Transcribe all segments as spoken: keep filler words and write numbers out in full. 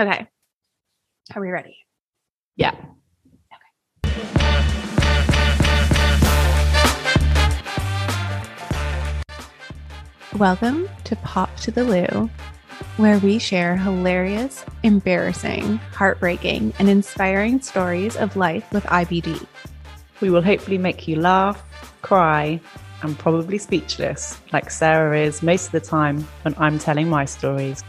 Okay. Are we ready? Yeah. Okay. Welcome to Pop to the Lou, where we share hilarious, embarrassing, heartbreaking, and inspiring stories of life with I B D. We will hopefully make you laugh, cry, and probably speechless, like Sarah is most of the time when I'm telling my stories.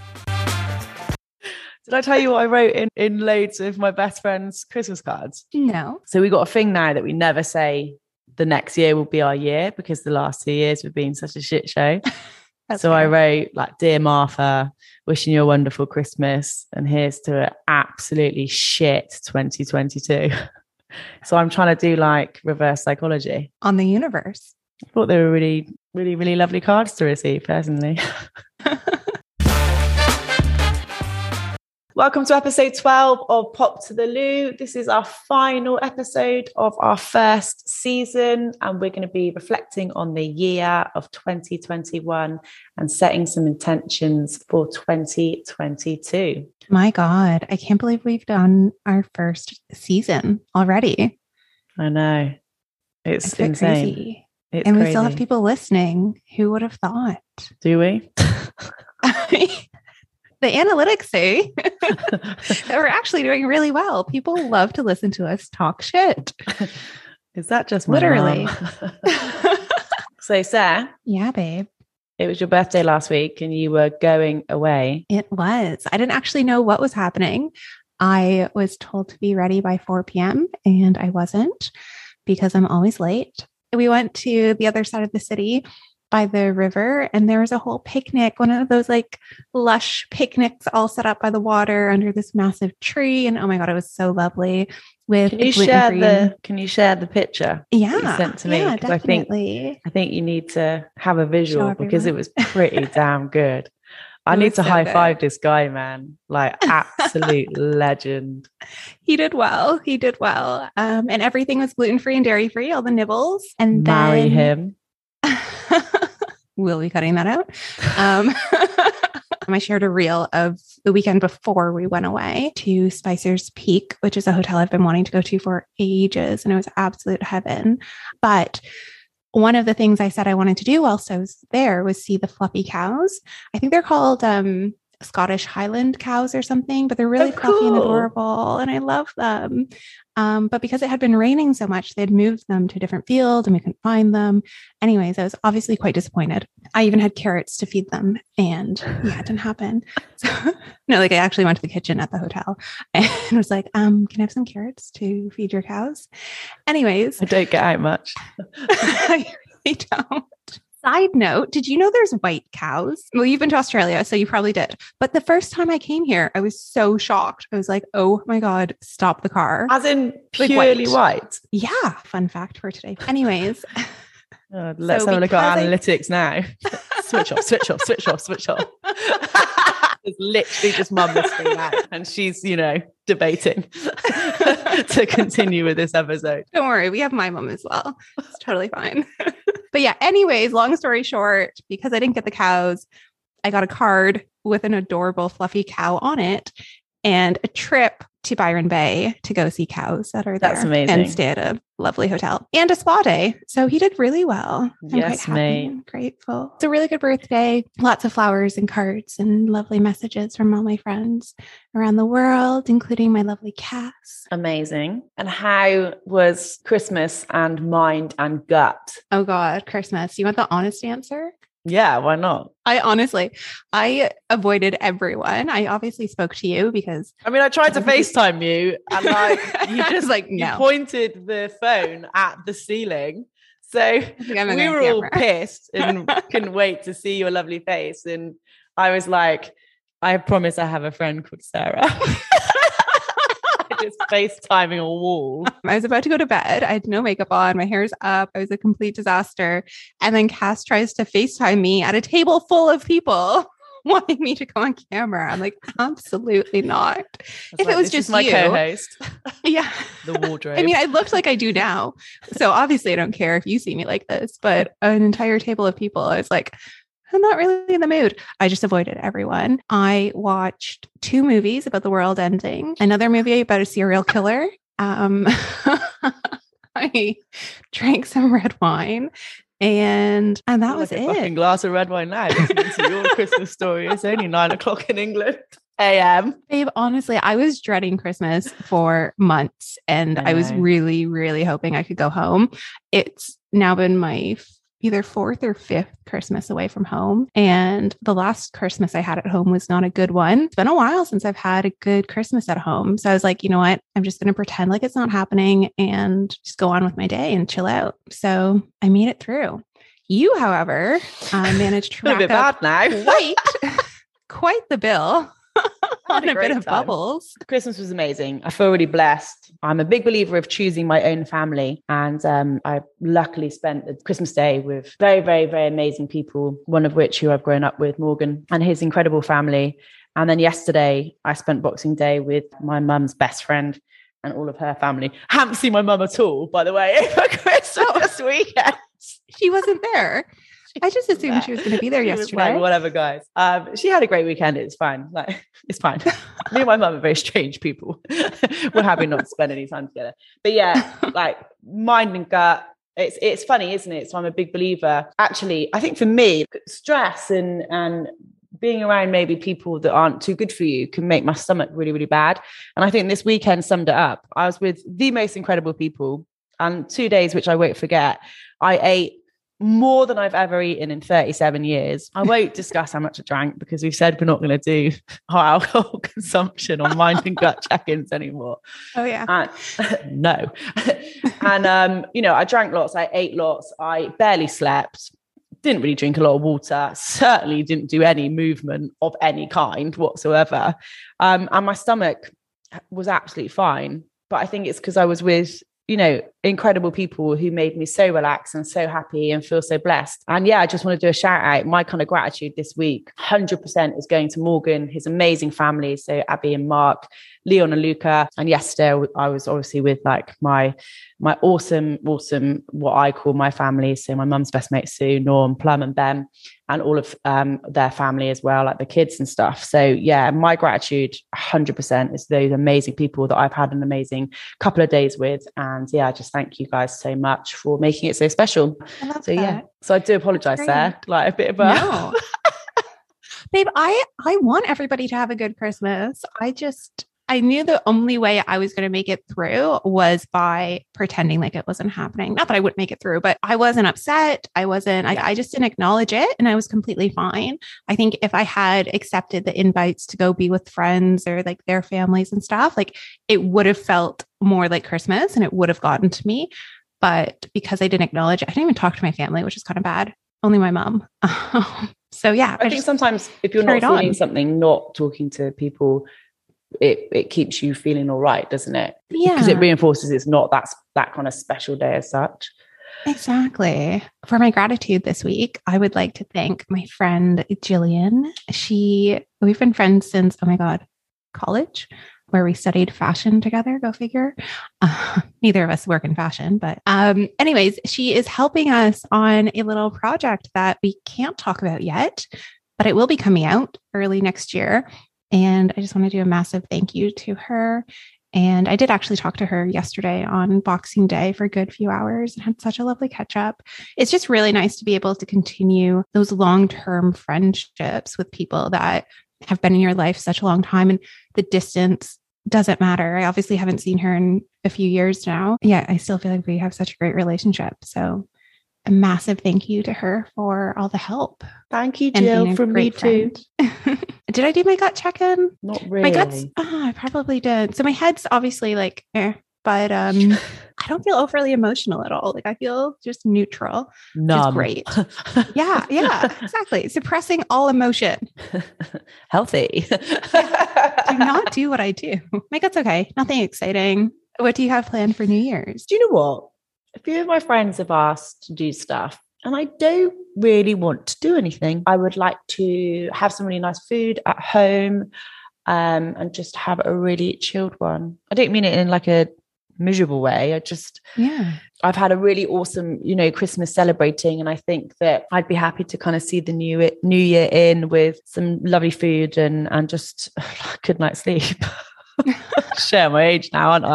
Did I tell you what I wrote in, in loads of my best friend's Christmas cards? No. So we got a thing now that we never say the next year will be our year because the last two years have been such a shit show. So fair. I wrote like, "Dear Martha, wishing you a wonderful Christmas and here's to an absolutely shit twenty twenty-two. So I'm trying to do like reverse psychology. On the universe. I thought they were really, really, really lovely cards to receive personally. Welcome to episode twelve of Pop to the Lou. This is our final episode of our first season, and we're going to be reflecting on the year of twenty twenty-one and setting some intentions for twenty twenty-two. My God, I can't believe we've done our first season already. I know. It's, it's insane. Crazy. It's and we crazy. Still have people listening. Who would have thought? Do we? The analytics say that we're actually doing really well. People love to listen to us talk shit. Is that just literally? So, Sarah. Yeah, babe. It was your birthday last week and you were going away. It was. I didn't actually know what was happening. I was told to be ready by four p.m. and I wasn't because I'm always late. We went to the other side of the city by the river, and there was a whole picnic, one of those like lush picnics all set up by the water under this massive tree. And oh my God, it was so lovely. With can you share green. the can you share the picture? Yeah, that you sent to me. Yeah, definitely. I think I think you need to have a visual because it was pretty damn good. I it need to so high good. five this guy, man. Like absolute legend. He did well. He did well. Um, and everything was gluten free and dairy free. All the nibbles. And marry then... him. We'll be cutting that out. Um, I shared a reel of the weekend before we went away to Spicer's Peak, which is a hotel I've been wanting to go to for ages. And it was absolute heaven. But one of the things I said I wanted to do whilst I was there was see the fluffy cows. I think they're called um, Scottish Highland cows or something, but they're really oh, cool. fluffy and adorable. And I love them. Um, but because it had been raining so much, they'd moved them to a different field and we couldn't find them. Anyways, I was obviously quite disappointed. I even had carrots to feed them and yeah, it didn't happen. So no, like I actually went to the kitchen at the hotel and was like, um, can I have some carrots to feed your cows? Anyways. I don't get out much. I really don't. Side note, did you know there's white cows? Well, you've been to Australia, so you probably did. But the first time I came here, I was so shocked. I was like, oh my God, stop the car. As in purely like white. white? Yeah. Fun fact for today. Anyways. Uh, let's so have a look at analytics I... now. Switch off, switch off, switch off, switch off. It's literally just mum listening out and she's, you know, debating to continue with this episode. Don't worry. We have my mum as well. It's totally fine. But yeah, anyways, long story short, because I didn't get the cows, I got a card with an adorable fluffy cow on it and a trip to Byron Bay to go see cows that are there. That's amazing. And stay at a lovely hotel and a spa day. So he did really well. I'm yes, quite happy mate. and grateful. It's a really good birthday. Lots of flowers and cards and lovely messages from all my friends around the world, including my lovely Cass. Amazing. And how was Christmas and mind and gut? Oh God, Christmas. You want the honest answer? Yeah, why not? I honestly, I avoided everyone. I obviously spoke to you because... I mean, I tried to FaceTime you and like, you just like no. you pointed the phone at the ceiling. So I think I'm we were camera. all pissed and couldn't wait to see your lovely face. And I was like, I promise I have a friend called Sarah. Just FaceTiming a wall. I was about to go to bed. I had no makeup on. My hair's up. I was a complete disaster. And then Cass tries to FaceTime me at a table full of people wanting me to go on camera. I'm like, absolutely not. If like, it was just my you, co-host. Yeah. The wardrobe. I mean, I looked like I do now. So obviously I don't care if you see me like this, but an entire table of people, I was like, I'm not really in the mood. I just avoided everyone. I watched two movies about the world ending, another movie about a serial killer. Um, I drank some red wine. And and that oh, was like a it. Fucking glass of red wine now. Listening to your Christmas story. It's only nine o'clock in England. A M Babe, honestly, I was dreading Christmas for months, and I, I was really, really hoping I could go home. It's now been my f- either fourth or fifth Christmas away from home, and the last Christmas I had at home was not a good one. It's been a while since I've had a good Christmas at home, so I was like, you know what? I'm just going to pretend like it's not happening and just go on with my day and chill out. So I made it through. You, however, uh, managed to rack up quite, quite the bill. On a, a bit of time. Bubbles. Christmas was amazing. I feel really blessed. I'm a big believer of choosing my own family. And um, I luckily spent the Christmas day with very, very, very amazing people, one of which who I've grown up with, Morgan, and his incredible family. And then yesterday, I spent Boxing Day with my mum's best friend and all of her family. I haven't seen my mum at all, by the way, for Christmas weekend. She wasn't there. I just assumed there. She was going to be there she yesterday. Like, whatever, guys. Um, she had a great weekend. It's fine. Like, it's fine. Me and my mum are very strange people. We're happy not to spend any time together. But yeah, like mind and gut. It's it's funny, isn't it? So I'm a big believer. Actually, I think for me, stress and and being around maybe people that aren't too good for you can make my stomach really, really bad. And I think this weekend summed it up. I was with the most incredible people, and two days which I won't forget. I ate more than I've ever eaten in thirty-seven years. I won't discuss how much I drank because we've said we're not going to do high alcohol consumption or mind and gut check-ins anymore. Oh yeah. And, no. and, um, you know, I drank lots. I ate lots. I barely slept. Didn't really drink a lot of water. Certainly didn't do any movement of any kind whatsoever. Um, and my stomach was absolutely fine. But I think it's because I was with, you know, incredible people who made me so relaxed and so happy and feel so blessed. And yeah, I just want to do a shout out. My kind of gratitude this week, one hundred percent is going to Morgan, his amazing family. So Abby and Mark, Leon and Luca. And yesterday I was obviously with like my, my awesome, awesome, what I call my family. So my mum's best mate, Sue, Norm, Plum and Ben, and all of um, their family as well, like the kids and stuff. So yeah, my gratitude one hundred percent is those amazing people that I've had an amazing couple of days with. And yeah, I just thank you guys so much for making it so special. I love so that. Yeah, so I do apologize there, like a bit of a... No. Babe, I, I want everybody to have a good Christmas. I just... I knew the only way I was going to make it through was by pretending like it wasn't happening. Not that I wouldn't make it through, but I wasn't upset. I wasn't, yeah. I, I just didn't acknowledge it, and I was completely fine. I think if I had accepted the invites to go be with friends or like their families and stuff, like it would have felt more like Christmas and it would have gotten to me. But because I didn't acknowledge it, I didn't even talk to my family, which is kind of bad. Only my mum. So yeah. I, I think sometimes if you're not feeling on. something, not talking to people, it it keeps you feeling all right, doesn't it? Yeah. Because it reinforces it's not that, that kind of special day as such. Exactly. For my gratitude this week, I would like to thank my friend Jillian. She, we've been friends since, oh my God, college, where we studied fashion together. Go figure. Uh, neither of us work in fashion, but um, anyways, she is helping us on a little project that we can't talk about yet, but it will be coming out early next year. And I just want to do a massive thank you to her. And I did actually talk to her yesterday on Boxing Day for a good few hours and had such a lovely catch up. It's just really nice to be able to continue those long-term friendships with people that have been in your life such a long time, and the distance doesn't matter. I obviously haven't seen her in a few years now. Yeah, I still feel like we have such a great relationship. So a massive thank you to her for all the help. Thank you, Jill, from me friend. Too. Did I do my gut check-in? Not really. My guts, oh, I probably did. So my head's obviously like, eh, but um, I don't feel overly emotional at all. Like I feel just neutral. Numb. Which is great. Yeah, yeah, exactly. Suppressing all emotion. Healthy. Yeah. Do not do what I do. My gut's okay. Nothing exciting. What do you have planned for New Year's? Do you know what? A few of my friends have asked to do stuff, and I don't really want to do anything. I would like to have some really nice food at home um, and just have a really chilled one. I don't mean it in like a miserable way. I just, yeah, I've had a really awesome, you know, Christmas celebrating, and I think that I'd be happy to kind of see the new new year in with some lovely food and and just a good night's sleep. Share my age now, aren't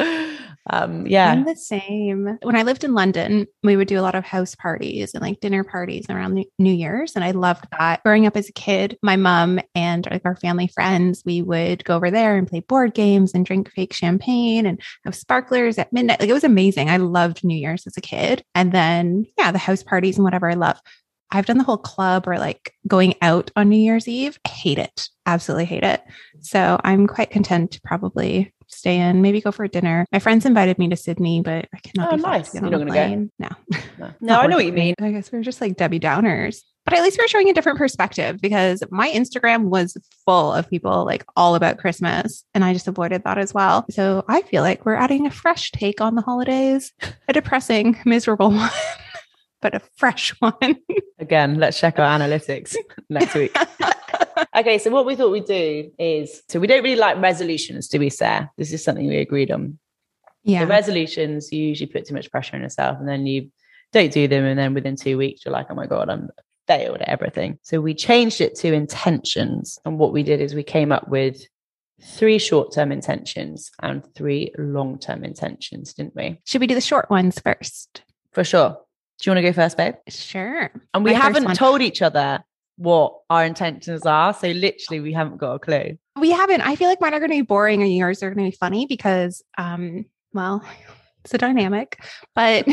I? Um, yeah, I'm the same. When I lived in London, we would do a lot of house parties and like dinner parties around New Year's. And I loved that. Growing up as a kid, my mom and like our family friends, we would go over there and play board games and drink fake champagne and have sparklers at midnight. Like it was amazing. I loved New Year's as a kid. And then, yeah, the house parties and whatever I love. I've done the whole club or like going out on New Year's Eve. I hate it. Absolutely hate it. So I'm quite content to probably stay in, maybe go for a dinner. My friends invited me to Sydney, but I cannot oh, be nice. You're not going to go? No. No, no I know what you mean. I guess we were just like Debbie Downers. But at least we were showing a different perspective, because my Instagram was full of people like all about Christmas, and I just avoided that as well. So I feel like we're adding a fresh take on the holidays, a depressing, miserable one. But a fresh one. Again, let's check our analytics next week. Okay, so what we thought we'd do is, so we don't really like resolutions, do we, Sarah? This is something we agreed on. Yeah. The resolutions, you usually put too much pressure on yourself, and then you don't do them, and then within two weeks, you're like, oh my God, I'm failed at everything. So we changed it to intentions. And what we did is we came up with three short-term intentions and three long-term intentions, didn't we? Should we do the short ones first? For sure. Do you want to go first, babe? Sure. And we My haven't told each other what our intentions are. So literally we haven't got a clue. We haven't. I feel like mine are going to be boring and yours are going to be funny because, um, well, it's a dynamic, but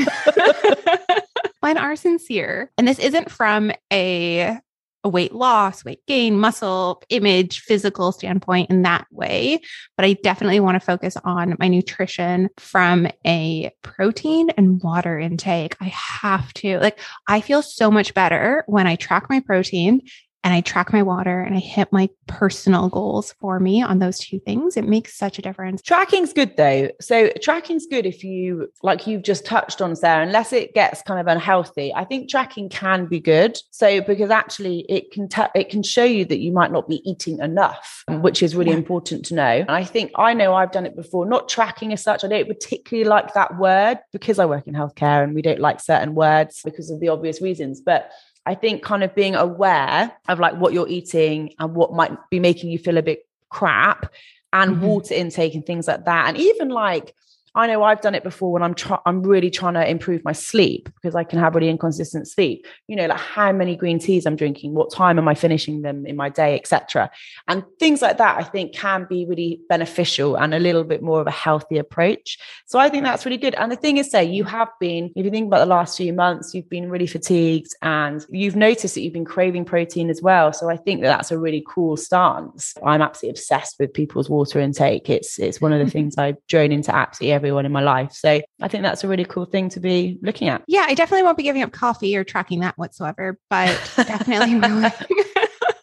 mine are sincere. And this isn't from a, a weight loss, weight gain, muscle, image, physical standpoint in that way. But I definitely want to focus on my nutrition from a protein and water intake. I have to, like, I feel so much better when I track my protein and I track my water and I hit my personal goals for me on those two things. It makes such a difference. Tracking's good though. So tracking's good if you, like you've just touched on, Sarah, unless it gets kind of unhealthy. I think tracking can be good. So because actually it can, t- it can show you that you might not be eating enough, which is really yeah. important to know. And I think, I know I've done it before, not tracking as such. I don't particularly like that word because I work in healthcare and we don't like certain words because of the obvious reasons, but I think kind of being aware of like what you're eating and what might be making you feel a bit crap and mm-hmm. water intake and things like that. And even like, I know I've done it before when I'm try- I'm really trying to improve my sleep because I can have really inconsistent sleep, you know, like how many green teas I'm drinking, what time am I finishing them in my day, et cetera. And things like that, I think can be really beneficial and a little bit more of a healthy approach. So I think that's really good. And the thing is, say you have been, if you think about the last few months, you've been really fatigued and you've noticed that you've been craving protein as well. So I think that that's a really cool stance. I'm absolutely obsessed with people's water intake. It's, it's one of the things I drone into absolutely every everyone in my life. So I think that's a really cool thing to be looking at. Yeah, I definitely won't be giving up coffee or tracking that whatsoever, but definitely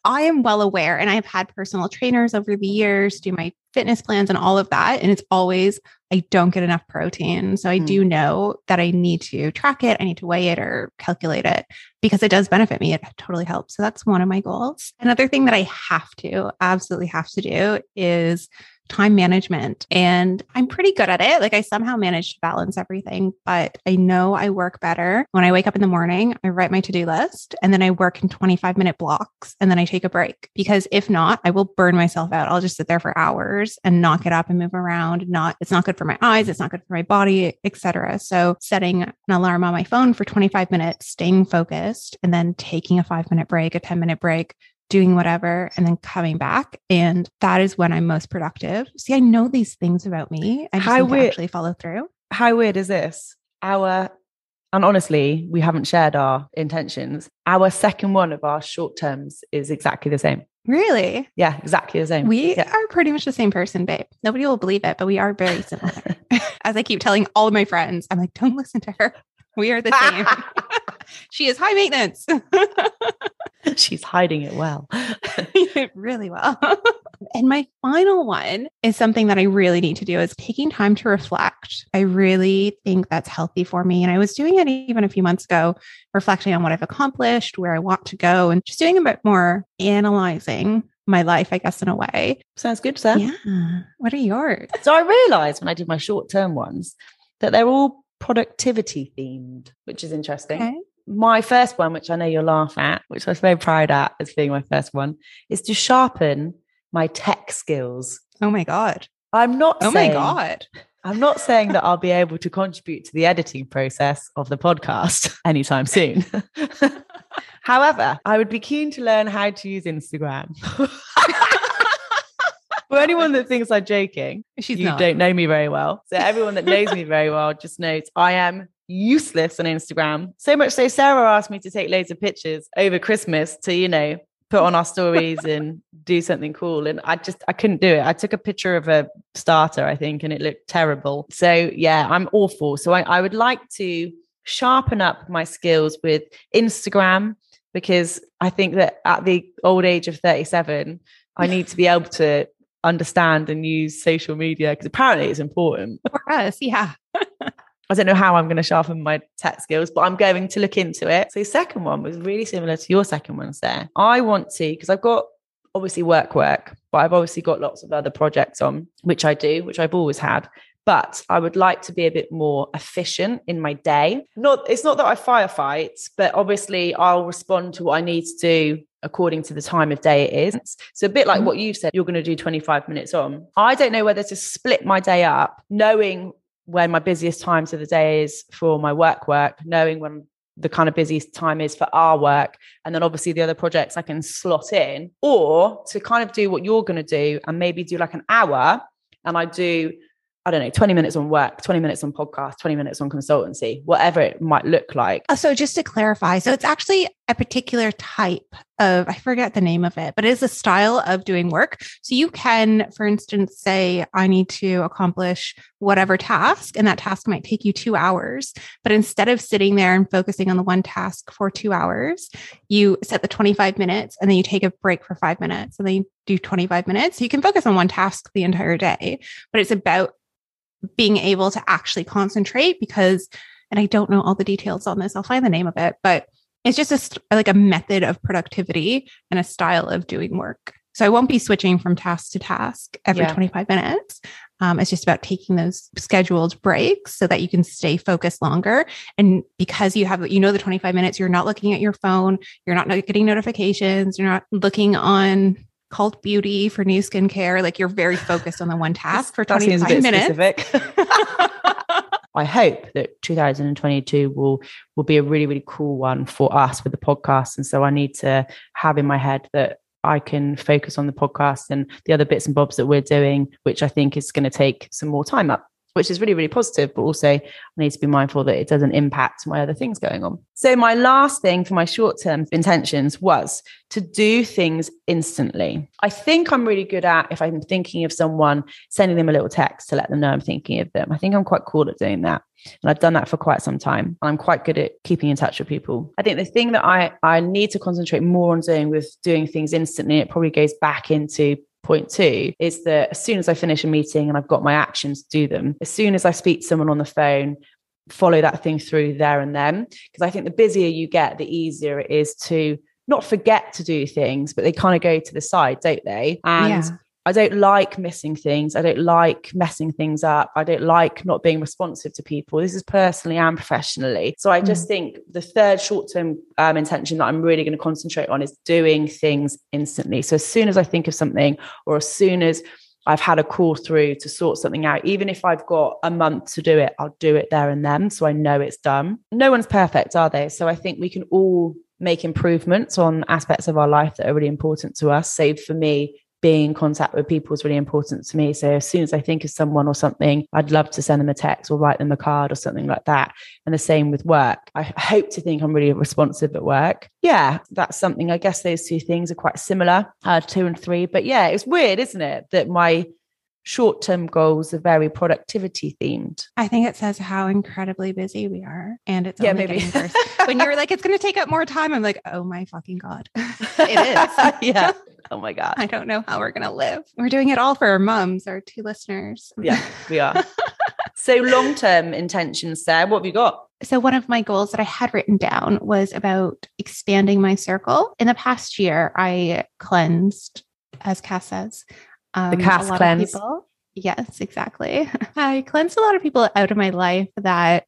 I am well aware, and I've had personal trainers over the years do my fitness plans and all of that. And it's always, I don't get enough protein. So I mm. do know that I need to track it. I need to weigh it or calculate it because it does benefit me. It totally helps. So that's one of my goals. Another thing that I have to, absolutely have to do is time management. And I'm pretty good at it. Like I somehow manage to balance everything, but I know I work better when I wake up in the morning. I write my to-do list and then I work in twenty-five minute blocks and then I take a break, because if not, I will burn myself out. I'll just sit there for hours and not get up and move around. Not, it's not good for my eyes. It's not good for my body, et cetera. So setting an alarm on my phone for twenty-five minutes, staying focused, and then taking a five minute break, a ten minute break, doing whatever, and then coming back. And that is when I'm most productive. See, I know these things about me. I just need to actually follow through. How weird is this? Our, and honestly, we haven't shared our intentions. Our second one of our short terms is exactly the same. Really? Yeah, exactly the same. We yeah. are pretty much the same person, babe. Nobody will believe it, but we are very similar. As I keep telling all of my friends, I'm like, don't listen to her. We are the same. She is high maintenance. She's hiding it well. Really well. And my final one is something that I really need to do is taking time to reflect. I really think that's healthy for me. And I was doing it even a few months ago, reflecting on what I've accomplished, where I want to go, and just doing a bit more analyzing my life, I guess, in a way. Sounds good, Sam. Yeah. What are yours? So I realised when I did my short-term ones that they're all productivity themed, which is interesting. Okay. My first one, which I know you'll laugh at, which I was very proud at as being my first one, is to sharpen my tech skills. Oh, my God. I'm not oh saying... Oh, my God. I'm not saying that I'll be able to contribute to the editing process of the podcast anytime soon. However, I would be keen to learn how to use Instagram. For anyone that thinks I'm joking, She's you not. don't know me very well. So everyone that knows me very well just knows I am useless on Instagram. So much so Sarah asked me to take loads of pictures over Christmas to, you know, put on our stories and do something cool. And I just, I couldn't do it. I took a picture of a starter, I think, and it looked terrible. So yeah, I'm awful. So I, I would like to sharpen up my skills with Instagram, because I think that at the old age of thirty-seven, I need to be able to understand and use social media, because apparently it's important. For us, yeah. I don't know how I'm going to sharpen my tech skills, but I'm going to look into it. So the second one was really similar to your second one, Sarah. I want to, because I've got obviously work work, but I've obviously got lots of other projects on, which I do, which I've always had. But I would like to be a bit more efficient in my day. Not, it's not that I firefight, but obviously I'll respond to what I need to do according to the time of day it is. So a bit like what you've said, you're going to do twenty-five minutes on. I don't know whether to split my day up, knowing when my busiest times of the day is for my work work, knowing when the kind of busiest time is for our work. And then obviously the other projects I can slot in, or to kind of do what you're going to do and maybe do like an hour. And I do, I don't know, twenty minutes on work, twenty minutes on podcast, twenty minutes on consultancy, whatever it might look like. So just to clarify, so it's actually a particular type of, I forget the name of it, but it is a style of doing work. So you can, for instance, say, I need to accomplish whatever task, and that task might take you two hours. But instead of sitting there and focusing on the one task for two hours, you set the twenty-five minutes and then you take a break for five minutes and then you do twenty-five minutes. So you can focus on one task the entire day, but it's about being able to actually concentrate, because, and I don't know all the details on this, I'll find the name of it, but it's just a, like a method of productivity and a style of doing work. So I won't be switching from task to task every yeah. twenty-five minutes. Um, it's just about taking those scheduled breaks so that you can stay focused longer. And because you have, you know, the twenty-five minutes, you're not looking at your phone, you're not getting notifications, you're not looking on Cult Beauty for new skincare. Like, you're very focused on the one task for twenty-five minutes. I hope that two thousand twenty-two will, will be a really, really cool one for us with the podcast. And so I need to have in my head that I can focus on the podcast and the other bits and bobs that we're doing, which I think is going to take some more time up, which is really, really positive. But also I need to be mindful that it doesn't impact my other things going on. So my last thing for my short-term intentions was to do things instantly. I think I'm really good at, if I'm thinking of someone, sending them a little text to let them know I'm thinking of them. I think I'm quite cool at doing that. And I've done that for quite some time. And I'm quite good at keeping in touch with people. I think the thing that I, I need to concentrate more on doing with doing things instantly, it probably goes back into point two, is that as soon as I finish a meeting and I've got my actions to do them, as soon as I speak to someone on the phone, follow that thing through there and then. Because I think the busier you get, the easier it is to not forget to do things, but they kind of go to the side, don't they? And yeah. I don't like missing things. I don't like messing things up. I don't like not being responsive to people. This is personally and professionally. So I just mm. think the third short-term um, intention that I'm really going to concentrate on is doing things instantly. So as soon as I think of something, or as soon as I've had a call through to sort something out, even if I've got a month to do it, I'll do it there and then. So I know it's done. No one's perfect, are they? So I think we can all make improvements on aspects of our life that are really important to us. So for me, being in contact with people is really important to me. So as soon as I think of someone or something, I'd love to send them a text or write them a card or something like that. And the same with work. I hope to think I'm really responsive at work. Yeah, that's something. I guess those two things are quite similar, uh, two and three. But yeah, it's weird, isn't it, that my short-term goals are very productivity themed. I think it says how incredibly busy we are, and it's yeah, only maybe. getting worse. When you're like, it's going to take up more time, I'm like, oh my fucking God. It is. Yeah. Oh my God. I don't know how we're going to live. We're doing it all for our mums, our two listeners. Yeah, we are. So long-term intentions, Sarah, what have you got? So one of my goals that I had written down was about expanding my circle. In the past year, I cleansed as Cass says. Um, the Cass cleanse. People, yes, exactly. I cleansed a lot of people out of my life that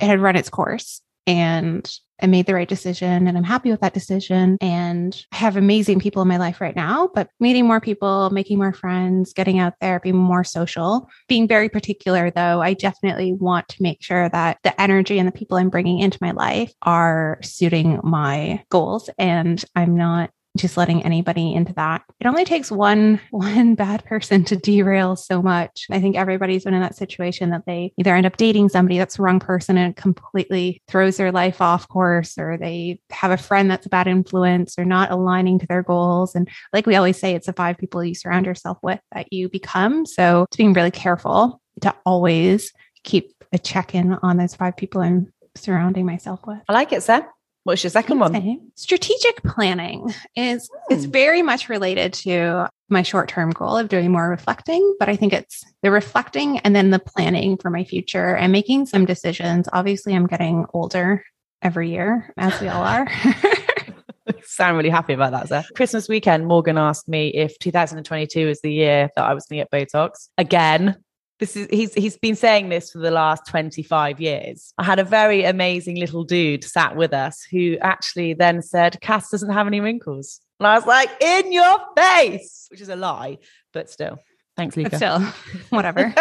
it had run its course, and I made the right decision, and I'm happy with that decision. And I have amazing people in my life right now, but meeting more people, making more friends, getting out there, being more social, being very particular though. I definitely want to make sure that the energy and the people I'm bringing into my life are suiting my goals, and I'm not just letting anybody into that. It only takes one, one bad person to derail so much. I think everybody's been in that situation that they either end up dating somebody that's the wrong person and completely throws their life off course, or they have a friend that's a bad influence or not aligning to their goals. And like we always say, it's the five people you surround yourself with that you become. So it's being really careful to always keep a check-in on those five people I'm surrounding myself with. I like it, Seth. What's your second one? Okay. Strategic planning is mm. is very much related to my short-term goal of doing more reflecting, but I think it's the reflecting and then the planning for my future and making some decisions. Obviously, I'm getting older every year, as we all are. Sound really happy about that, Zach. Christmas weekend, Morgan asked me if two thousand twenty-two is the year that I was going to get Botox again. This is he's he's been saying this for the last twenty-five years. I had a very amazing little dude sat with us who actually then said, Cass doesn't have any wrinkles. And I was like, in your face, which is a lie, but still. Thanks, Luca. But still, whatever.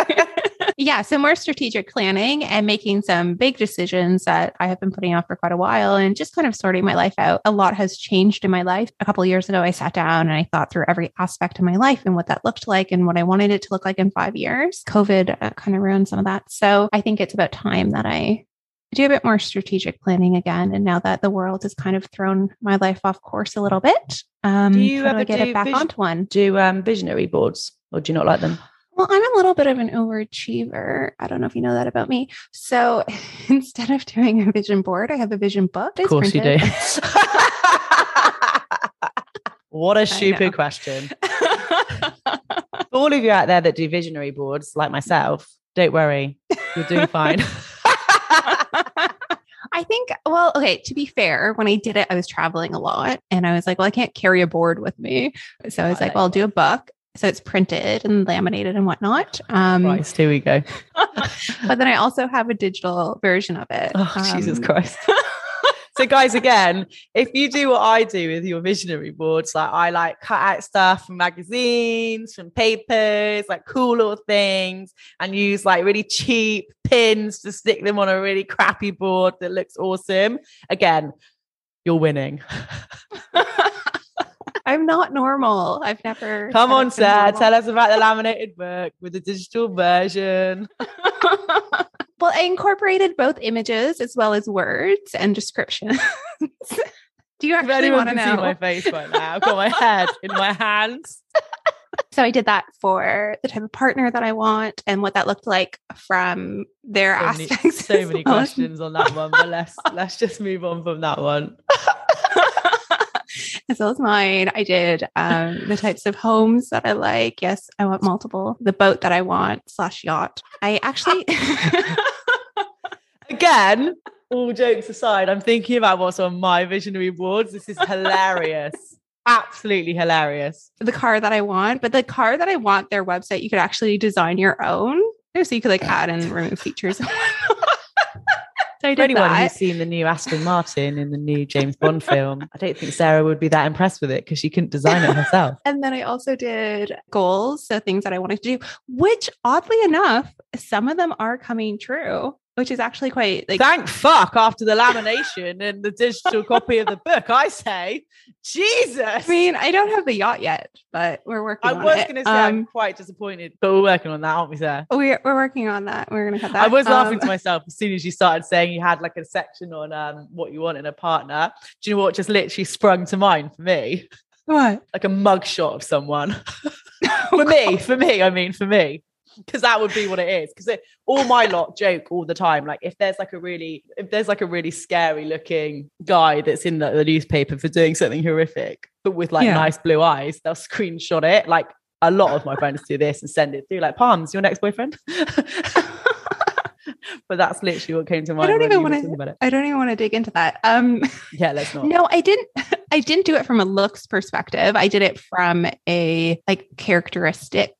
Yeah, so more strategic planning and making some big decisions that I have been putting off for quite a while and just kind of sorting my life out. A lot has changed in my life. A couple of years ago, I sat down and I thought through every aspect of my life and what that looked like and what I wanted it to look like in five years. COVID uh, kind of ruined some of that. So I think it's about time that I do a bit more strategic planning again. And now that the world has kind of thrown my life off course a little bit, um, do you ever get do it back vision- onto one? Do um, visionary boards, or do you not like them? Well, I'm a little bit of an overachiever. I don't know if you know that about me. So instead of doing a vision board, I have a vision book. Of course printed. You do. What a stupid question. All of you out there that do visionary boards, like myself, don't worry. You're doing fine. I think, well, okay, to be fair, when I did it, I was traveling a lot and I was like, well, I can't carry a board with me. So I was I like, well, I'll do a book. So it's printed and laminated and whatnot. Um, Christ, here we go. But then I also have a digital version of it. Oh, um, Jesus Christ. So guys, again, if you do what I do with your visionary boards, like I like cut out stuff from magazines, from papers, like cool little things, and use like really cheap pins to stick them on a really crappy board that looks awesome. Again, you're winning. I'm not normal. I've never. Come on, Sarah. Normal. Tell us about the laminated book with the digital version. Well, I incorporated both images as well as words and descriptions. Do you actually want to know? See my face right now. I've got my head in my hands. So I did that for the type of partner that I want and what that looked like from their so aspects. Many, so well. many questions on that one, but let's let's just move on from that one. As well as mine, I did um, the types of homes that I like. Yes, I want multiple. The boat that I want slash yacht. I actually, again, all jokes aside, I'm thinking about what's on my visionary boards. This is hilarious. Absolutely hilarious. The car that I want, but the car that I want, their website, you could actually design your own. So you could like add and remove features. For anyone that. Who's seen the new Aston Martin in the new James Bond film, I don't think Sarah would be that impressed with it because she couldn't design it herself. And then I also did goals, so things that I wanted to do, which oddly enough, some of them are coming true, which is actually quite like... Thank fuck after the lamination and the digital copy of the book, I say, Jesus. I mean, I don't have the yacht yet, but we're working I on it. I was going to say um, I'm quite disappointed, but we're working on that, aren't we, Sarah? We're, we're working on that. We're going to have that. I was um, laughing to myself as soon as you started saying you had like a section on um, what you want in a partner. Do you know what just literally sprung to mind for me? What? Like a mugshot of someone. Oh, for God. me, for me, I mean, for me. Because that would be what it is. Because all my lot joke all the time. Like if there's like a really, if there's like a really scary looking guy that's in the, the newspaper for doing something horrific, but with like yeah. nice blue eyes, they'll screenshot it. Like a lot of my friends do this and send it through. Like, Palms, your next boyfriend. But that's literally what came to mind. I don't even want to. I don't even want to dig into that. Um, yeah, let's not. No, I didn't. I didn't do it from a looks perspective. I did it from a like characteristic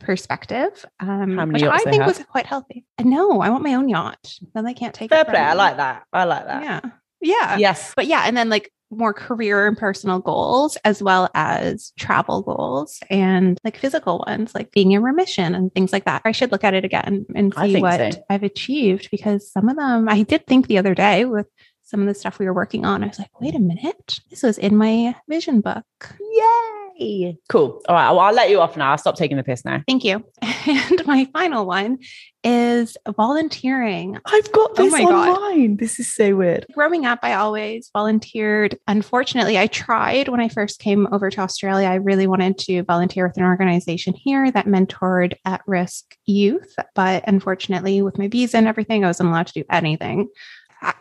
perspective, um, How many which I think have? was quite healthy. No, I want my own yacht. Then I can't take Fair it. Fair play. Me. I like that. I like that. Yeah. Yeah. Yes. But yeah. And then like more career and personal goals, as well as travel goals and like physical ones, like being in remission and things like that. I should look at it again and see what so. I've achieved, because some of them, I did think the other day with some of the stuff we were working on, I was like, wait a minute, this was in my vision book. Yay. Cool. All right. Well, I'll let you off now. I'll stop taking the piss now. Thank you. And my final one is volunteering. I've got this oh online. God. This is so weird. Growing up, I always volunteered. Unfortunately, I tried when I first came over to Australia. I really wanted to volunteer with an organization here that mentored at-risk youth. But unfortunately, with my visa and everything, I wasn't allowed to do anything.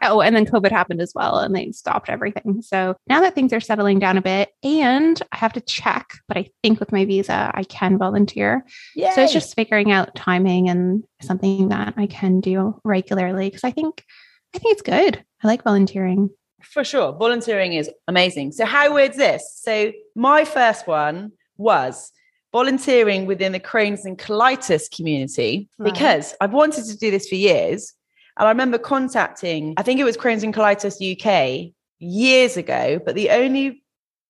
Oh, and then COVID happened as well, and they stopped everything. So now that things are settling down a bit, and I have to check, but I think with my visa, I can volunteer. Yay. So it's just figuring out timing and something that I can do regularly, because I think, I think it's good. I like volunteering. For sure. Volunteering is amazing. So how weird's this? So my first one was volunteering within the Crohn's and Colitis community, right, because I've wanted to do this for years. And I remember contacting, I think it was Crohn's and Colitis U K years ago, but the only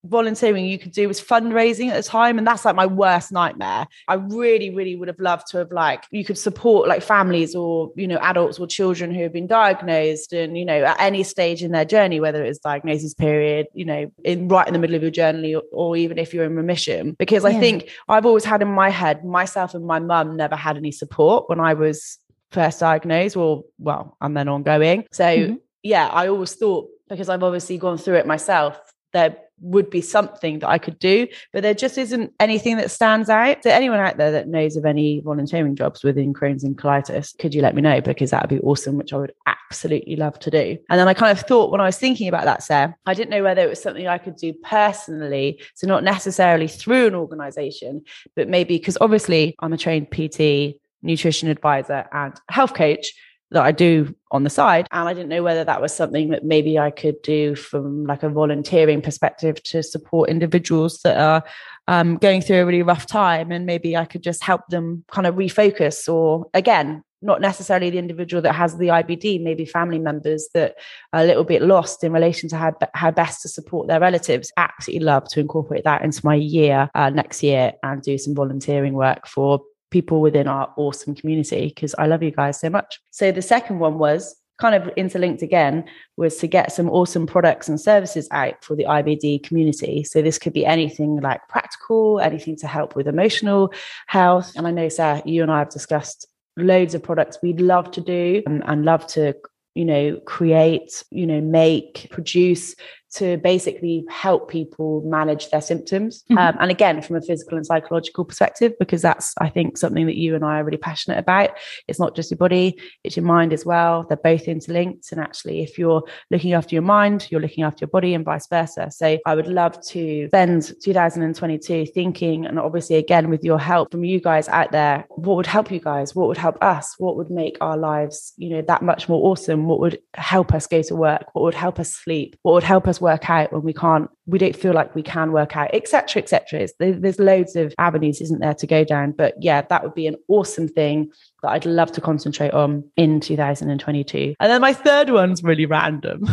volunteering you could do was fundraising at the time. And that's like my worst nightmare. I really, really would have loved to have like, you could support like families or, you know, adults or children who have been diagnosed and, you know, at any stage in their journey, whether it's diagnosis period, you know, in right in the middle of your journey, or, or even if you're in remission, because I yeah. think I've always had in my head, myself and my mum never had any support when I was first diagnosed, well, well, and then ongoing. So mm-hmm. yeah, I always thought, because I've obviously gone through it myself, there would be something that I could do, but there just isn't anything that stands out. So anyone out there that knows of any volunteering jobs within Crohn's and Colitis, could you let me know? Because that would be awesome, which I would absolutely love to do. And then I kind of thought when I was thinking about that, Sarah, I didn't know whether it was something I could do personally. So not necessarily through an organization, but maybe because obviously I'm a trained P T, nutrition advisor and health coach that I do on the side. And I didn't know whether that was something that maybe I could do from like a volunteering perspective to support individuals that are um, going through a really rough time. And maybe I could just help them kind of refocus, or again, not necessarily the individual that has the I B D, maybe family members that are a little bit lost in relation to how, how best to support their relatives. Absolutely love to incorporate that into my year uh, next year and do some volunteering work for people within our awesome community, because I love you guys so much. So the second one was kind of interlinked again, was to get some awesome products and services out for the I B D community. So this could be anything like practical, anything to help with emotional health. And I know, Sarah, you and I have discussed loads of products we'd love to do and, and love to, you know, create, you know, make, produce, to basically help people manage their symptoms. Mm-hmm. Um, and again, from a physical and psychological perspective, because that's, I think, something that you and I are really passionate about. It's not just your body, it's your mind as well. They're both interlinked. And actually, if you're looking after your mind, you're looking after your body and vice versa. So I would love to spend two thousand twenty-two thinking, and obviously, again, with your help from you guys out there, what would help you guys? What would help us? What would make our lives, you know, that much more awesome? What would help us go to work? What would help us sleep? What would help us work out when we can't, we don't feel like we can work out, et cetera, et cetera. There's loads of avenues, isn't there, to go down? But yeah, that would be an awesome thing that I'd love to concentrate on in two thousand twenty-two. And then my third one's really random.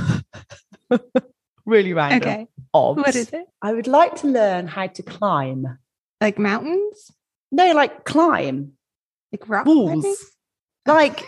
really random. Okay. Obs. What is it? I would like to learn how to climb. Like mountains? No, like climb. Like rock walls. Like...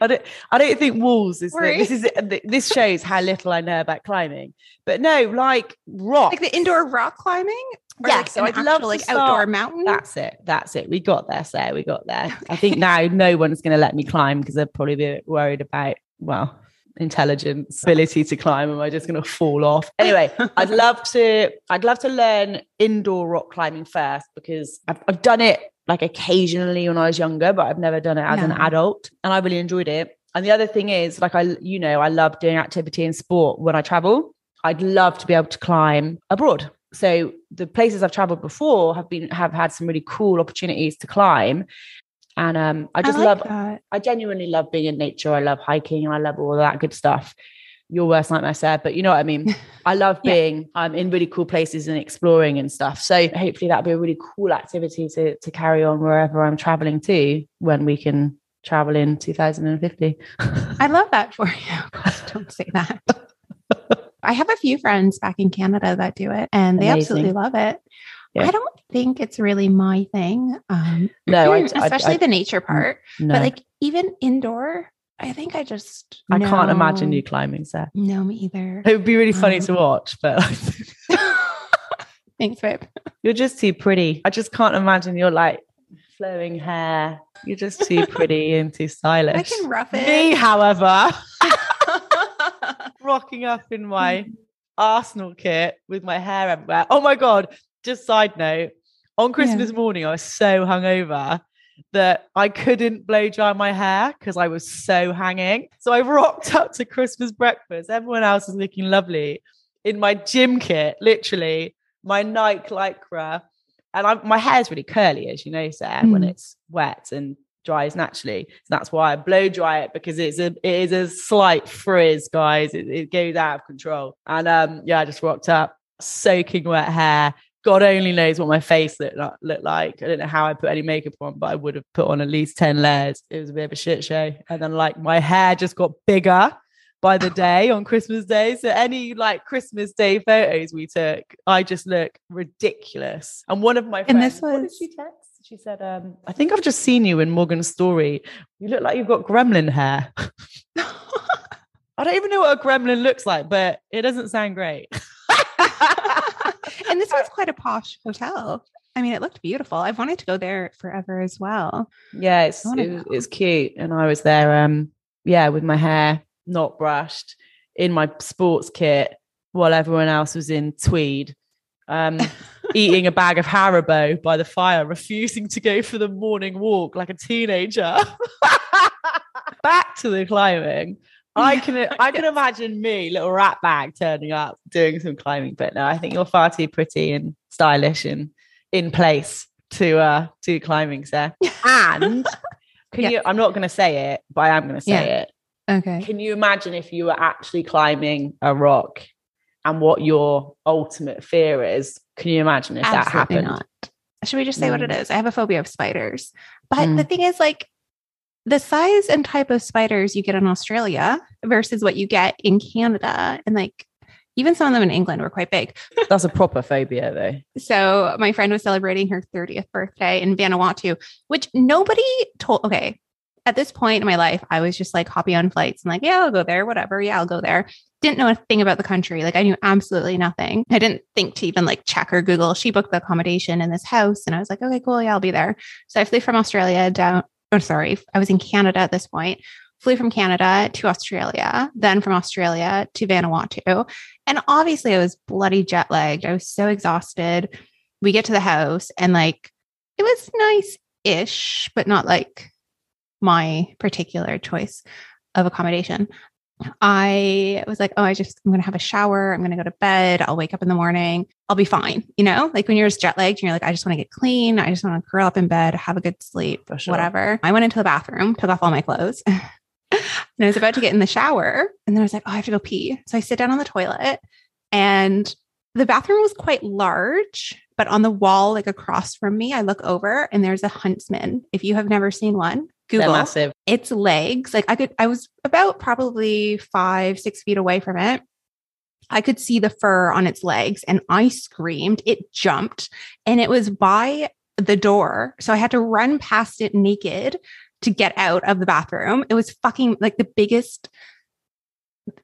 I don't, I don't think walls is the, this is this shows how little I know about climbing, but no, like rock, like the indoor rock climbing. Yeah, like so I'd actual, love to like start. Outdoor mountain. That's it. That's it. We got there, Sarah. We got there. Okay. I think now no one's going to let me climb because they're probably be worried about well intelligence, ability to climb. Am I just going to fall off? Anyway, I'd love to. I'd love to learn indoor rock climbing first because I've, I've done it. Like occasionally when I was younger, but I've never done it as no. an adult. And I really enjoyed it. And the other thing is, like, I, you know, I love doing activity and sport when I travel. I'd love to be able to climb abroad. So the places I've traveled before have been, have had some really cool opportunities to climb. And um, I just I like love, that. I genuinely love being in nature. I love hiking and I love all that good stuff. your worst nightmare, Sarah, but you know what I mean? I love being yeah. um, in really cool places and exploring and stuff. So hopefully that'll be a really cool activity to to carry on wherever I'm traveling to when we can travel in two thousand fifty. I love that for you. Gosh, don't say that. I have a few friends back in Canada that do it and they Amazing. absolutely love it. Yeah. I don't think it's really my thing. Um, no, I, especially I, I, the nature part, no. But like even indoor, I think I just, I know. can't imagine you climbing, Sarah. No, me either. It would be really um, funny to watch, but thanks, babe. You're just too pretty. I just can't imagine you're like flowing hair. You're just too pretty and too stylish. I can rough it. Me, however, rocking up in my Arsenal kit with my hair everywhere. Oh my God. Just side note, on Christmas yeah. morning, I was so hungover that I couldn't blow dry my hair because I was so hanging. So I rocked up to Christmas breakfast. Everyone else is looking lovely in my gym kit, literally my Nike Lycra. And I, my hair is really curly, as you know, Sarah, mm. when it's wet and dries naturally. So that's why I blow dry it, because it's a, it is a slight frizz, guys. It, it goes out of control. And um, yeah, I just rocked up, soaking wet hair. God only knows what my face looked look like. I don't know how I put any makeup on, but I would have put on at least ten layers. It was a bit of a shit show. And then like my hair just got bigger by the day on Christmas Day. So any like Christmas Day photos we took, I just look ridiculous. And one of my friends, and this was, what did she text? She said, um, I think I've just seen you in Morgan's story. You look like you've got gremlin hair. I don't even know what a gremlin looks like, but it doesn't sound great. And this was quite a posh hotel. I mean, it looked beautiful. I've wanted to go there forever as well. Yeah, it's it, it's cute. And I was there, um, yeah, with my hair not brushed, in my sports kit, while everyone else was in tweed, um, eating a bag of Haribo by the fire, refusing to go for the morning walk like a teenager. Back to the climbing. I can I can imagine me, little rat bag, turning up, doing some climbing. But no, I think you're far too pretty and stylish and in place to uh do climbing, Sarah. And can yeah. you? I'm not going to say it, but I am going to say yeah. it. Okay. Can you imagine if you were actually climbing a rock and what your ultimate fear is? Can you imagine if Absolutely that happened? Not. Should we just say mm. what it is? I have a phobia of spiders. But mm. the thing is, like, the size and type of spiders you get in Australia versus what you get in Canada. And like, even some of them in England were quite big. That's a proper phobia though. So my friend was celebrating her thirtieth birthday in Vanuatu, which nobody told. Okay. At this point in my life, I was just like hopping on flights and like, yeah, I'll go there. Whatever. Yeah, I'll go there. Didn't know a thing about the country. Like I knew absolutely nothing. I didn't think to even like check or Google. She booked the accommodation in this house and I was like, okay, cool. Yeah, I'll be there. So I flew from Australia down. Oh, sorry. I was in Canada at this point, flew from Canada to Australia, then from Australia to Vanuatu. And obviously I was bloody jet lagged. I was so exhausted. We get to the house and like, it was nice-ish, but not like my particular choice of accommodation. I was like, oh, I just, I'm going to have a shower. I'm going to go to bed. I'll wake up in the morning. I'll be fine. You know, like when you're just jet lagged and you're like, I just want to get clean. I just want to curl up in bed, have a good sleep, For sure. whatever. I went into the bathroom, took off all my clothes and I was about to get in the shower. And then I was like, oh, I have to go pee. So I sit down on the toilet and the bathroom was quite large, but on the wall, like across from me, I look over and there's a Huntsman. If you have never seen one, Google. They're massive. Its legs. Like I could, I was about probably five, six feet away from it. I could see the fur on its legs and I screamed, it jumped and it was by the door. So I had to run past it naked to get out of the bathroom. It was fucking like the biggest,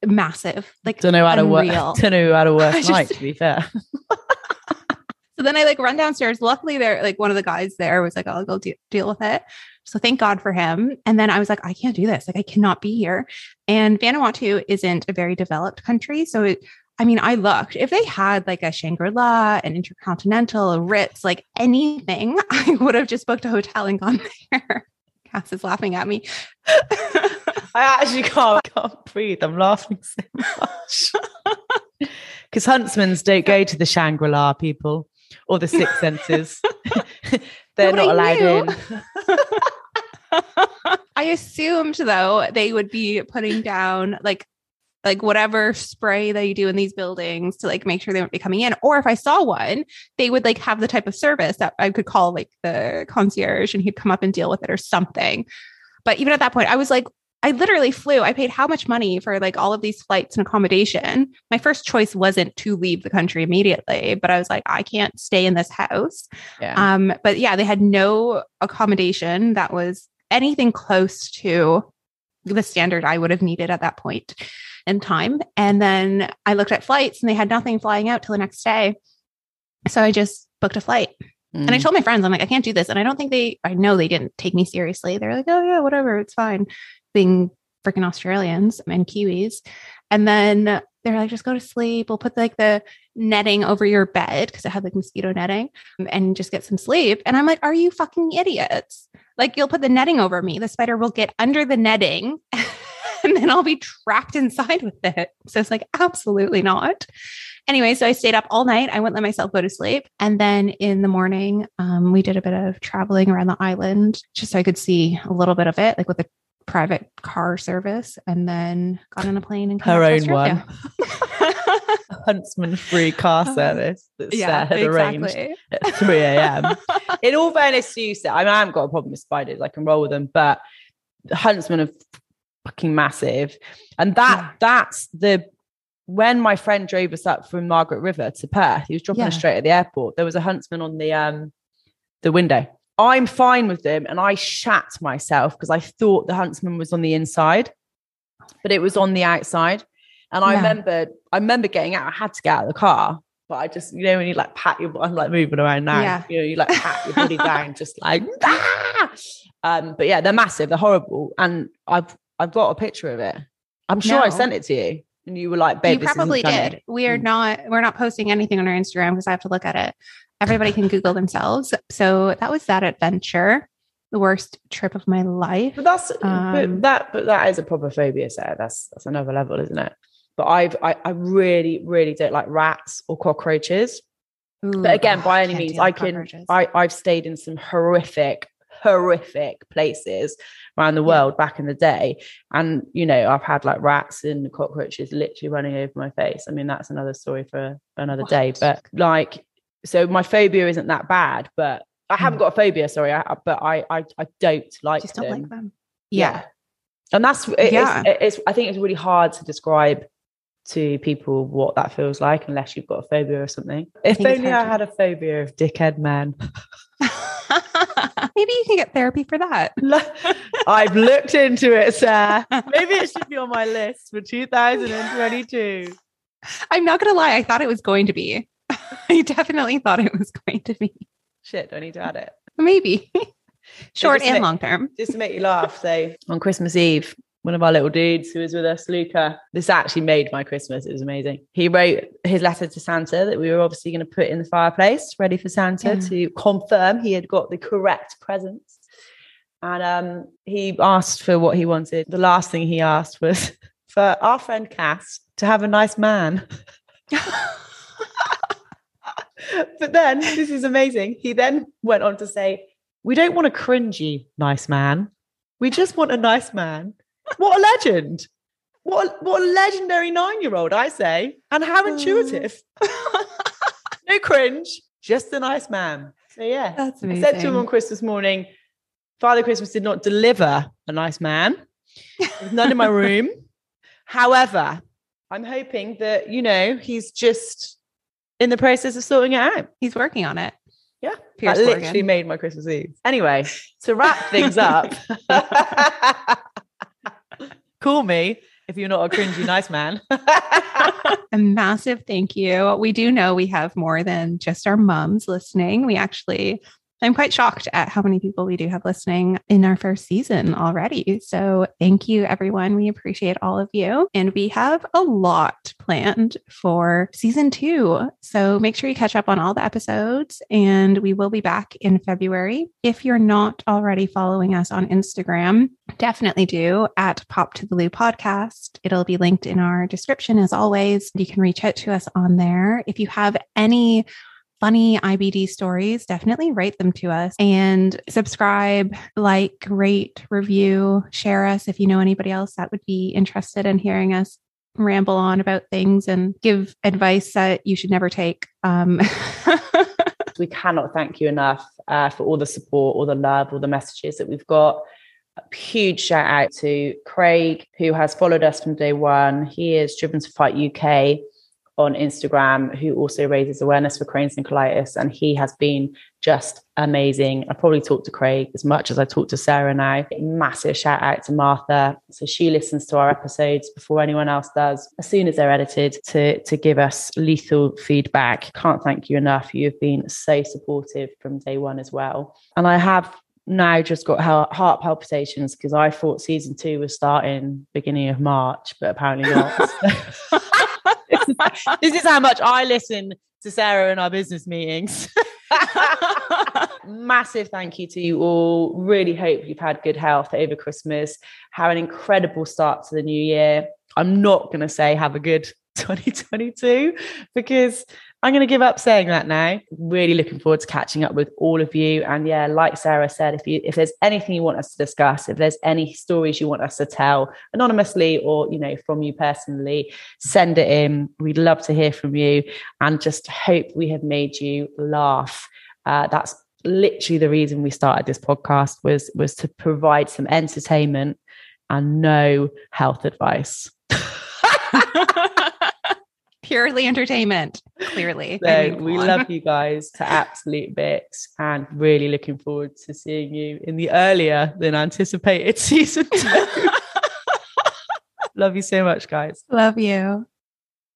massive, like don't know how to work. Don't know how to work just, night, to be fair. So then I like run downstairs. Luckily there, like one of the guys there was like, I'll go de- deal with it. So thank God for him. And then I was like, I can't do this. Like I cannot be here. And Vanuatu isn't a very developed country. So it, I mean, I looked, if they had like a Shangri La, an Intercontinental, a Ritz, like anything, I would have just booked a hotel and gone there. Cass is laughing at me. I actually can't, can't breathe. I'm laughing so much. Because Huntsmans don't go to the Shangri La, people, or the Six Senses. They're not allowed in. I assumed though, they would be putting down like like whatever spray that you do in these buildings to like make sure they won't be coming in. Or if I saw one, they would like have the type of service that I could call like the concierge and he'd come up and deal with it or something. But even at that point, I was like, I literally flew. I paid how much money for like all of these flights and accommodation. My first choice wasn't to leave the country immediately, but I was like, I can't stay in this house. Yeah. Um, but yeah, they had no accommodation that was anything close to the standard I would have needed at that point in time. And then I looked at flights and they had nothing flying out till the next day. So I just booked a flight. Mm. And I told my friends, I'm like, I can't do this. And I don't think they, I know they didn't take me seriously. They're like, oh yeah, whatever, it's fine. Being freaking Australians and Kiwis. And then they're like, just go to sleep. We'll put like the netting over your bed because it had like mosquito netting and just get some sleep. And I'm like, are you fucking idiots? Like, you'll put the netting over me. The spider will get under the netting and then I'll be trapped inside with it. So it's like, absolutely not. Anyway, so I stayed up all night. I wouldn't let myself go to sleep. And then in the morning, um, we did a bit of traveling around the island just so I could see a little bit of it, like with the private car service, and then got on a plane and came her own one. Huntsman free car service that yeah, Sarah had exactly. arranged at three a.m. In all fairness to you, Sarah, I mean, I haven't got a problem with spiders, I can roll with them, but Huntsman are fucking massive. And that yeah. that's the when my friend drove us up from Margaret River to Perth, he was dropping yeah. us straight at the airport. There was a Huntsman on the um the window. I'm fine with them. And I shat myself because I thought the Huntsman was on the inside, but it was on the outside. And I yeah. remember, I remember getting out. I had to get out of the car, but I just, you know, when you like pat your, I'm like moving around now, yeah. you know, you like pat your body down, just like, ah! um, but yeah, they're massive. They're horrible. And I've, I've got a picture of it. I'm sure no. I sent it to you. And you were like, babe, you probably did. Funny. We are not, we're not posting anything on our Instagram because I have to look at it. Everybody can Google themselves. So that was that adventure, the worst trip of my life. But that's um, but that, but that is a proper phobia, Sarah. That's that's another level, isn't it? But I've I, I really, really don't like rats or cockroaches. Ooh, but again, oh, by any means, I can. I I've stayed in some horrific, horrific places around the world yeah. back in the day, and you know, I've had like rats and cockroaches literally running over my face. I mean, that's another story for another what? day. But like. So my phobia isn't that bad, but I haven't got a phobia. Sorry, I, but I, I, I don't like Just them. Don't like them. Yeah, yeah. and that's it, yeah. It's, it's. I think it's really hard to describe to people what that feels like unless you've got a phobia or something. If only I had a phobia of dickhead men. Maybe you can get therapy for that. I've looked into it, Sarah. Maybe it should be on my list for two thousand twenty-two. I'm not gonna lie. I thought it was going to be. I definitely thought it was going to be. Shit, do I need to add it? Maybe. Short and make, long term. Just to make you laugh. So on Christmas Eve, one of our little dudes who was with us, Luca, this actually made my Christmas. It was amazing. He wrote his letter to Santa that we were obviously going to put in the fireplace, ready for Santa yeah. to confirm he had got the correct presents. And um, he asked for what he wanted. The last thing he asked was for our friend Cass to have a nice man. But then, this is amazing, he then went on to say, we don't want a cringy nice man. We just want a nice man. What a legend. What a, what a legendary nine-year-old, I say. And how intuitive. No cringe, just a nice man. So yeah, that's amazing. I said to him on Christmas morning, Father Christmas did not deliver a nice man. There's none in my room. However, I'm hoping that, you know, he's just... in the process of sorting it out. He's working on it. Yeah. Pierce that literally Morgan. Made my Christmas Eve. Anyway, to wrap things up, call me if you're not a cringy nice man. A massive thank you. We do know we have more than just our mums listening. We actually, I'm quite shocked at how many people we do have listening in our first season already. So thank you, everyone. We appreciate all of you. And we have a lot planned for season two. So make sure you catch up on all the episodes, and we will be back in February. If you're not already following us on Instagram, definitely do at Pop to the Lou podcast. It'll be linked in our description as always. You can reach out to us on there. If you have any funny I B D stories, definitely write them to us, and subscribe, like, rate, review, share us. If you know anybody else that would be interested in hearing us ramble on about things and give advice that you should never take. Um, we cannot thank you enough uh, for all the support, all the love, all the messages that we've got. A huge shout out to Craig, who has followed us from day one. He is Driven to Fight U K on Instagram, who also raises awareness for Crohn's and colitis, and he has been just amazing. I probably talk to Craig as much as I talk to Sarah now. Massive shout out to Martha. So she listens to our episodes before anyone else does, as soon as they're edited, to, to give us lethal feedback. Can't thank you enough. You've been so supportive from day one as well. And I have now just got heart palpitations because I thought season two was starting beginning of March, but apparently not. this, is, this is how much I listen to Sarah in our business meetings. Massive thank you to you all. Really hope you've had good health over Christmas. Have an incredible start to the new year. I'm not going to say have a good twenty twenty-two because I'm going to give up saying that now. Really looking forward to catching up with all of you. And yeah, like Sarah said, if you if there's anything you want us to discuss, if there's any stories you want us to tell anonymously or, you know, from you personally, send it in. We'd love to hear from you and just hope we have made you laugh. Uh, that's literally the reason we started this podcast was, was to provide some entertainment and no health advice. Purely entertainment, clearly. So I mean, we love you guys to absolute bits and really looking forward to seeing you in the earlier than anticipated season two. Love you so much, guys. Love you.